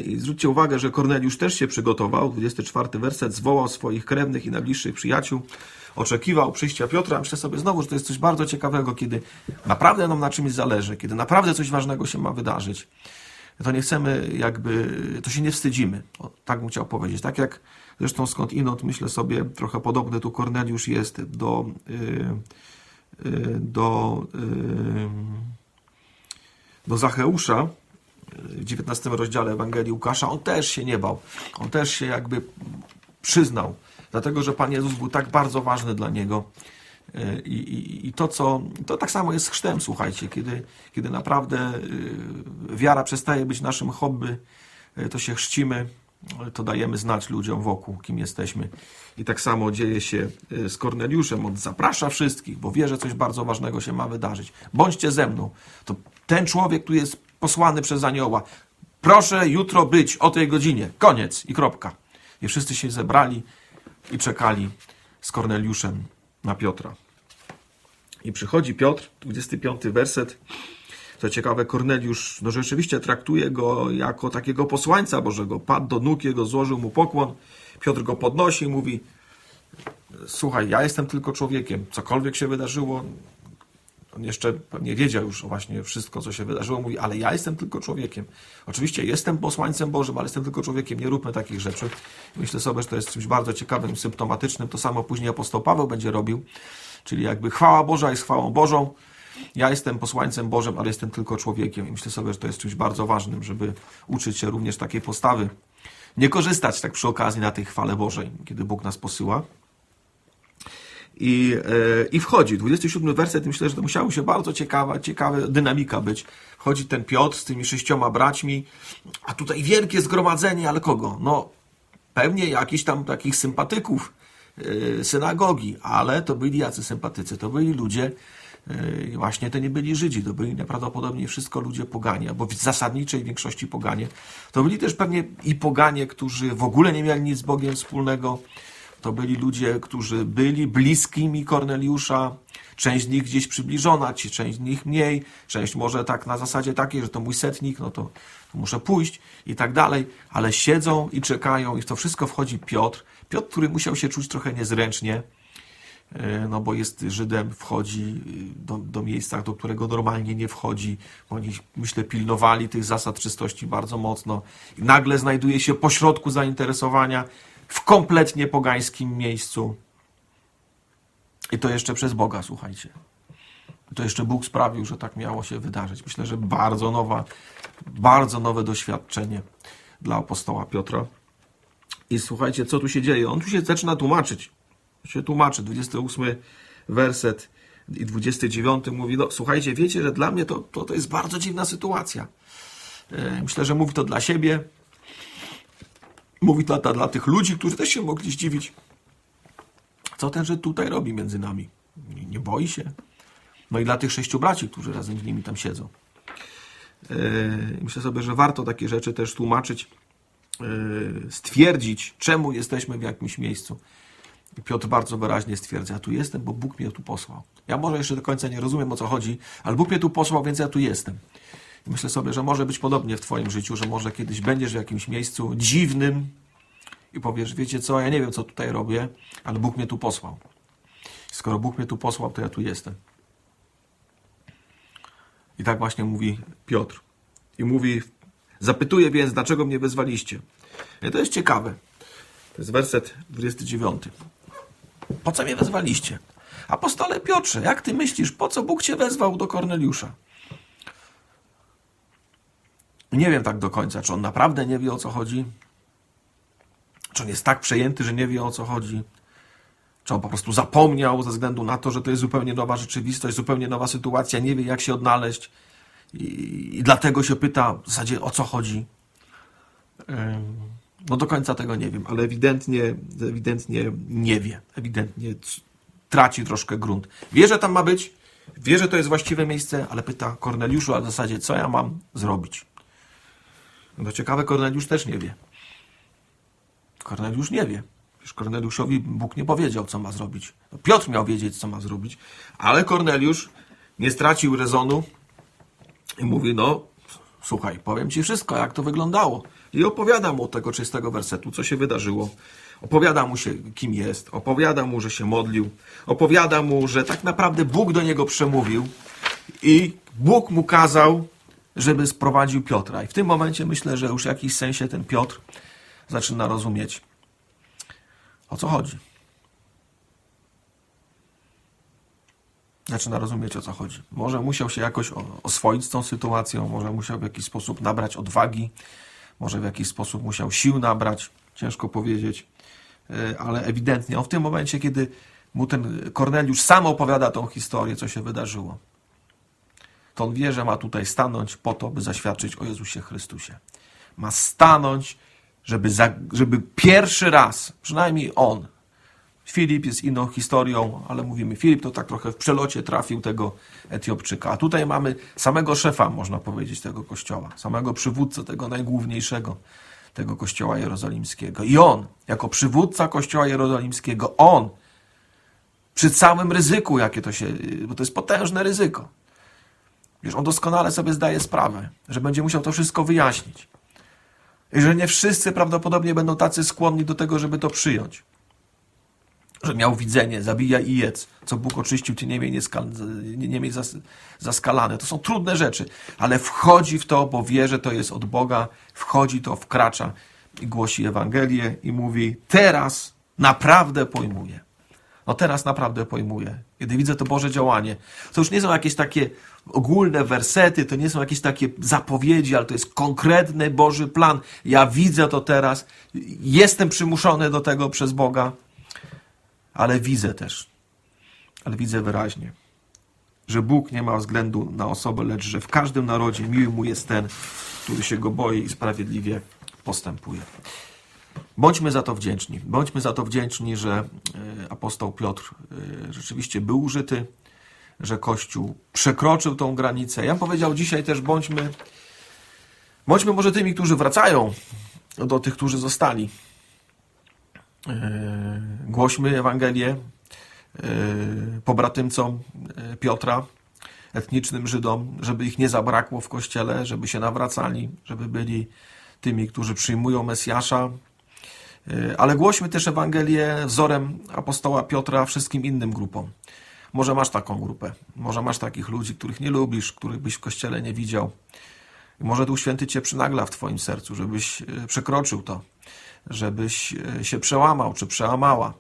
I zwróćcie uwagę, że Korneliusz też się przygotował. dwudziesty czwarty werset. Zwołał swoich krewnych i najbliższych przyjaciół. Oczekiwał przyjścia Piotra. Myślę sobie znowu, że to jest coś bardzo ciekawego, kiedy naprawdę nam na czymś zależy, kiedy naprawdę coś ważnego się ma wydarzyć. To nie chcemy jakby, to się nie wstydzimy. O, tak bym chciał powiedzieć. Tak jak zresztą skąd inąd, myślę sobie, trochę podobny tu Korneliusz jest do yy, yy, do, yy, do Zacheusza w dziewiętnastym rozdziale Ewangelii Łukasza. On też się nie bał. On też się jakby przyznał. Dlatego, że Pan Jezus był tak bardzo ważny dla niego. I, i, i to, co, to tak samo jest z chrztem, słuchajcie, kiedy, kiedy naprawdę wiara przestaje być naszym hobby, to się chrzcimy, to dajemy znać ludziom wokół, kim jesteśmy. I tak samo dzieje się z Korneliuszem. On zaprasza wszystkich, bo wie, że coś bardzo ważnego się ma wydarzyć. Bądźcie ze mną. To ten człowiek, który jest posłany przez anioła. Proszę jutro być o tej godzinie. Koniec i kropka. I wszyscy się zebrali i czekali z Korneliuszem na Piotra. I przychodzi Piotr, dwudziesty piąty werset. Co ciekawe, Korneliusz no rzeczywiście traktuje go jako takiego posłańca Bożego. Padł do nóg jego, złożył mu pokłon. Piotr go podnosi i mówi: słuchaj, ja jestem tylko człowiekiem. Cokolwiek się wydarzyło, on jeszcze pewnie wiedział już właśnie wszystko, co się wydarzyło. Mówi, ale ja jestem tylko człowiekiem. Oczywiście jestem posłańcem Bożym, ale jestem tylko człowiekiem. Nie róbmy takich rzeczy. Myślę sobie, że to jest czymś bardzo ciekawym, symptomatycznym. To samo później apostoł Paweł będzie robił. Czyli jakby chwała Boża jest chwałą Bożą. Ja jestem posłańcem Bożym, ale jestem tylko człowiekiem. I myślę sobie, że to jest czymś bardzo ważnym, żeby uczyć się również takiej postawy. Nie korzystać tak przy okazji na tej chwale Bożej, kiedy Bóg nas posyła. I, I wchodzi, dwudziesty siódmy werset, myślę, że to musiała się bardzo ciekawa, ciekawa dynamika być. Wchodzi ten Piotr z tymi sześcioma braćmi, a tutaj wielkie zgromadzenie, ale kogo? No pewnie jakichś tam takich sympatyków yy, synagogi, ale to byli jacy sympatycy, to byli ludzie, yy, właśnie to nie byli Żydzi, to byli najprawdopodobniej wszystko ludzie poganie, albo w zasadniczej większości poganie. To byli też pewnie i poganie, którzy w ogóle nie mieli nic z Bogiem wspólnego. To byli ludzie, którzy byli bliskimi Korneliusza, część z nich gdzieś przybliżona, część z nich mniej, część może tak na zasadzie takiej, że to mój setnik, no to, to muszę pójść i tak dalej, ale siedzą i czekają i w to wszystko wchodzi Piotr. Piotr, który musiał się czuć trochę niezręcznie, no bo jest Żydem, wchodzi do, do miejsca, do którego normalnie nie wchodzi. Oni, myślę, pilnowali tych zasad czystości bardzo mocno. I nagle znajduje się pośrodku zainteresowania, w kompletnie pogańskim miejscu. I to jeszcze przez Boga, słuchajcie. To jeszcze Bóg sprawił, że tak miało się wydarzyć. Myślę, że bardzo nowa, bardzo nowe doświadczenie dla apostoła Piotra. I słuchajcie, co tu się dzieje? On tu się zaczyna tłumaczyć. Się tłumaczy. dwudziesty ósmy werset i dwudziesty dziewiąty mówi, no słuchajcie, wiecie, że dla mnie to, to, to jest bardzo dziwna sytuacja. Myślę, że mówi to dla siebie. Mówi dla, dla tych ludzi, którzy też się mogli zdziwić. Co ten Żyd tutaj robi między nami? Nie, nie boi się. No i dla tych sześciu braci, którzy razem z nimi tam siedzą. Yy, myślę sobie, że warto takie rzeczy też tłumaczyć, yy, stwierdzić, czemu jesteśmy w jakimś miejscu. I Piotr bardzo wyraźnie stwierdza, ja tu jestem, bo Bóg mnie tu posłał. Ja może jeszcze do końca nie rozumiem, o co chodzi, ale Bóg mnie tu posłał, więc ja tu jestem. Myślę sobie, że może być podobnie w twoim życiu, że może kiedyś będziesz w jakimś miejscu dziwnym i powiesz, wiecie co, ja nie wiem, co tutaj robię, ale Bóg mnie tu posłał. Skoro Bóg mnie tu posłał, to ja tu jestem. I tak właśnie mówi Piotr. I mówi, zapytuje więc, dlaczego mnie wezwaliście. I to jest ciekawe. To jest werset dwudziesty dziewiąty. Po co mnie wezwaliście? Apostole Piotrze, jak ty myślisz, po co Bóg cię wezwał do Korneliusza? Nie wiem tak do końca, czy on naprawdę nie wie, o co chodzi, czy on jest tak przejęty, że nie wie, o co chodzi, czy on po prostu zapomniał ze względu na to, że to jest zupełnie nowa rzeczywistość, zupełnie nowa sytuacja, nie wie, jak się odnaleźć i, i dlatego się pyta w zasadzie, o co chodzi. No do końca tego nie wiem, ale ewidentnie, ewidentnie nie wie, ewidentnie traci troszkę grunt. Wie, że tam ma być, wie, że to jest właściwe miejsce, ale pyta Korneliuszu, a w zasadzie, co ja mam zrobić? No ciekawe, Korneliusz też nie wie. Korneliusz nie wie. Przecież Korneliuszowi Bóg nie powiedział, co ma zrobić. No Piotr miał wiedzieć, co ma zrobić, ale Korneliusz nie stracił rezonu i mówi, no słuchaj, powiem ci wszystko, jak to wyglądało. I opowiada mu od tego czystego wersetu, co się wydarzyło. Opowiada mu się, kim jest. Opowiada mu, że się modlił. Opowiada mu, że tak naprawdę Bóg do niego przemówił i Bóg mu kazał, żeby sprowadził Piotra. I w tym momencie myślę, że już w jakimś sensie ten Piotr zaczyna rozumieć, o co chodzi. Zaczyna rozumieć, o co chodzi. Może musiał się jakoś oswoić z tą sytuacją, może musiał w jakiś sposób nabrać odwagi, może w jakiś sposób musiał sił nabrać, ciężko powiedzieć, ale ewidentnie. On w tym momencie, kiedy mu ten Korneliusz sam opowiada tą historię, co się wydarzyło, to on wie, że ma tutaj stanąć po to, by zaświadczyć o Jezusie Chrystusie. Ma stanąć, żeby, za, żeby pierwszy raz, przynajmniej on, Filip jest inną historią, ale mówimy, Filip to tak trochę w przelocie trafił tego Etiopczyka. A tutaj mamy samego szefa, można powiedzieć, tego kościoła, samego przywódcę, tego najgłówniejszego, tego kościoła jerozolimskiego. I on, jako przywódca kościoła jerozolimskiego, on, przy całym ryzyku, jakie to się, bo to jest potężne ryzyko, wiesz, on doskonale sobie zdaje sprawę, że będzie musiał to wszystko wyjaśnić. I że nie wszyscy prawdopodobnie będą tacy skłonni do tego, żeby to przyjąć. Że miał widzenie, zabija i jedz, co Bóg oczyścił, ty nie miej, nie skal, nie, nie miej zas, zaskalane. To są trudne rzeczy, ale wchodzi w to, bo wie, że to jest od Boga, wchodzi to, wkracza i głosi Ewangelię i mówi, teraz naprawdę pojmuję. No teraz naprawdę pojmuję. Kiedy widzę to Boże działanie, to już nie są jakieś takie ogólne wersety, to nie są jakieś takie zapowiedzi, ale to jest konkretny Boży plan. Ja widzę to teraz, jestem przymuszony do tego przez Boga, ale widzę też, ale widzę wyraźnie, że Bóg nie ma względu na osobę, lecz że w każdym narodzie miły mu jest ten, który się go boi i sprawiedliwie postępuje. Bądźmy za to wdzięczni. Bądźmy za to wdzięczni, że apostoł Piotr rzeczywiście był użyty, że Kościół przekroczył tą granicę. Ja bym powiedział dzisiaj też, bądźmy, bądźmy może tymi, którzy wracają do tych, którzy zostali. Głośmy Ewangelię pobratymcom Piotra, etnicznym Żydom, żeby ich nie zabrakło w Kościele, żeby się nawracali, żeby byli tymi, którzy przyjmują Mesjasza. Ale głośmy też Ewangelię wzorem apostoła Piotra wszystkim innym grupom. Może masz taką grupę, może masz takich ludzi, których nie lubisz, których byś w Kościele nie widział. Może Duch Święty cię przynagla w twoim sercu, żebyś przekroczył to, żebyś się przełamał czy przełamała,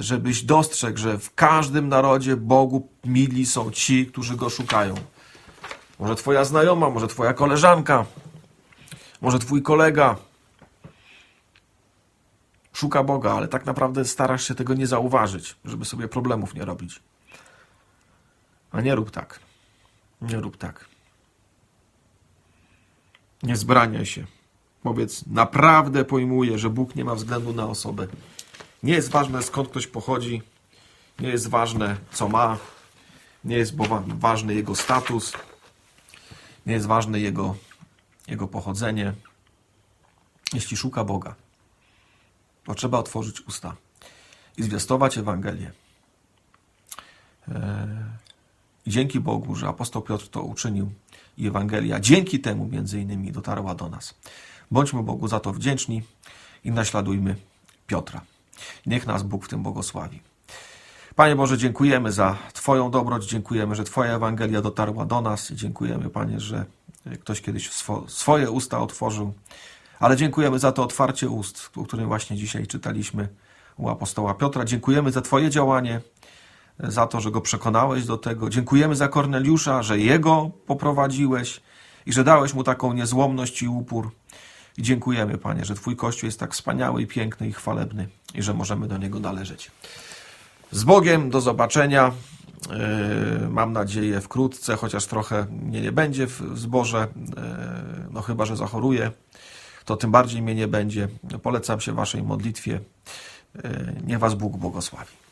żebyś dostrzegł, że w każdym narodzie Bogu mili są ci, którzy Go szukają. Może twoja znajoma, może twoja koleżanka, może twój kolega szuka Boga, ale tak naprawdę starasz się tego nie zauważyć, żeby sobie problemów nie robić. A nie rób tak. Nie rób tak. Nie zbraniaj się. Powiedz, naprawdę pojmuję, że Bóg nie ma względu na osobę. Nie jest ważne, skąd ktoś pochodzi. Nie jest ważne, co ma. Nie jest ważny jego status. Nie jest ważne jego, jego pochodzenie. Jeśli szuka Boga, to trzeba otworzyć usta i zwiastować Ewangelię. Dzięki Bogu, że apostoł Piotr to uczynił i Ewangelia dzięki temu między innymi dotarła do nas. Bądźmy Bogu za to wdzięczni i naśladujmy Piotra. Niech nas Bóg w tym błogosławi. Panie Boże, dziękujemy za Twoją dobroć, dziękujemy, że Twoja Ewangelia dotarła do nas. Dziękujemy, Panie, że ktoś kiedyś swo, swoje usta otworzył, ale dziękujemy za to otwarcie ust, o którym właśnie dzisiaj czytaliśmy u apostoła Piotra. Dziękujemy za Twoje działanie, za to, że go przekonałeś do tego. Dziękujemy za Korneliusza, że jego poprowadziłeś i że dałeś mu taką niezłomność i upór. I dziękujemy, Panie, że Twój Kościół jest tak wspaniały i piękny i chwalebny i że możemy do niego należeć. Z Bogiem, do zobaczenia. Yy, mam nadzieję wkrótce, chociaż trochę mnie nie będzie w zborze, yy, no chyba, że zachoruję, to tym bardziej mnie nie będzie. Polecam się Waszej modlitwie. Yy, niech Was Bóg błogosławi.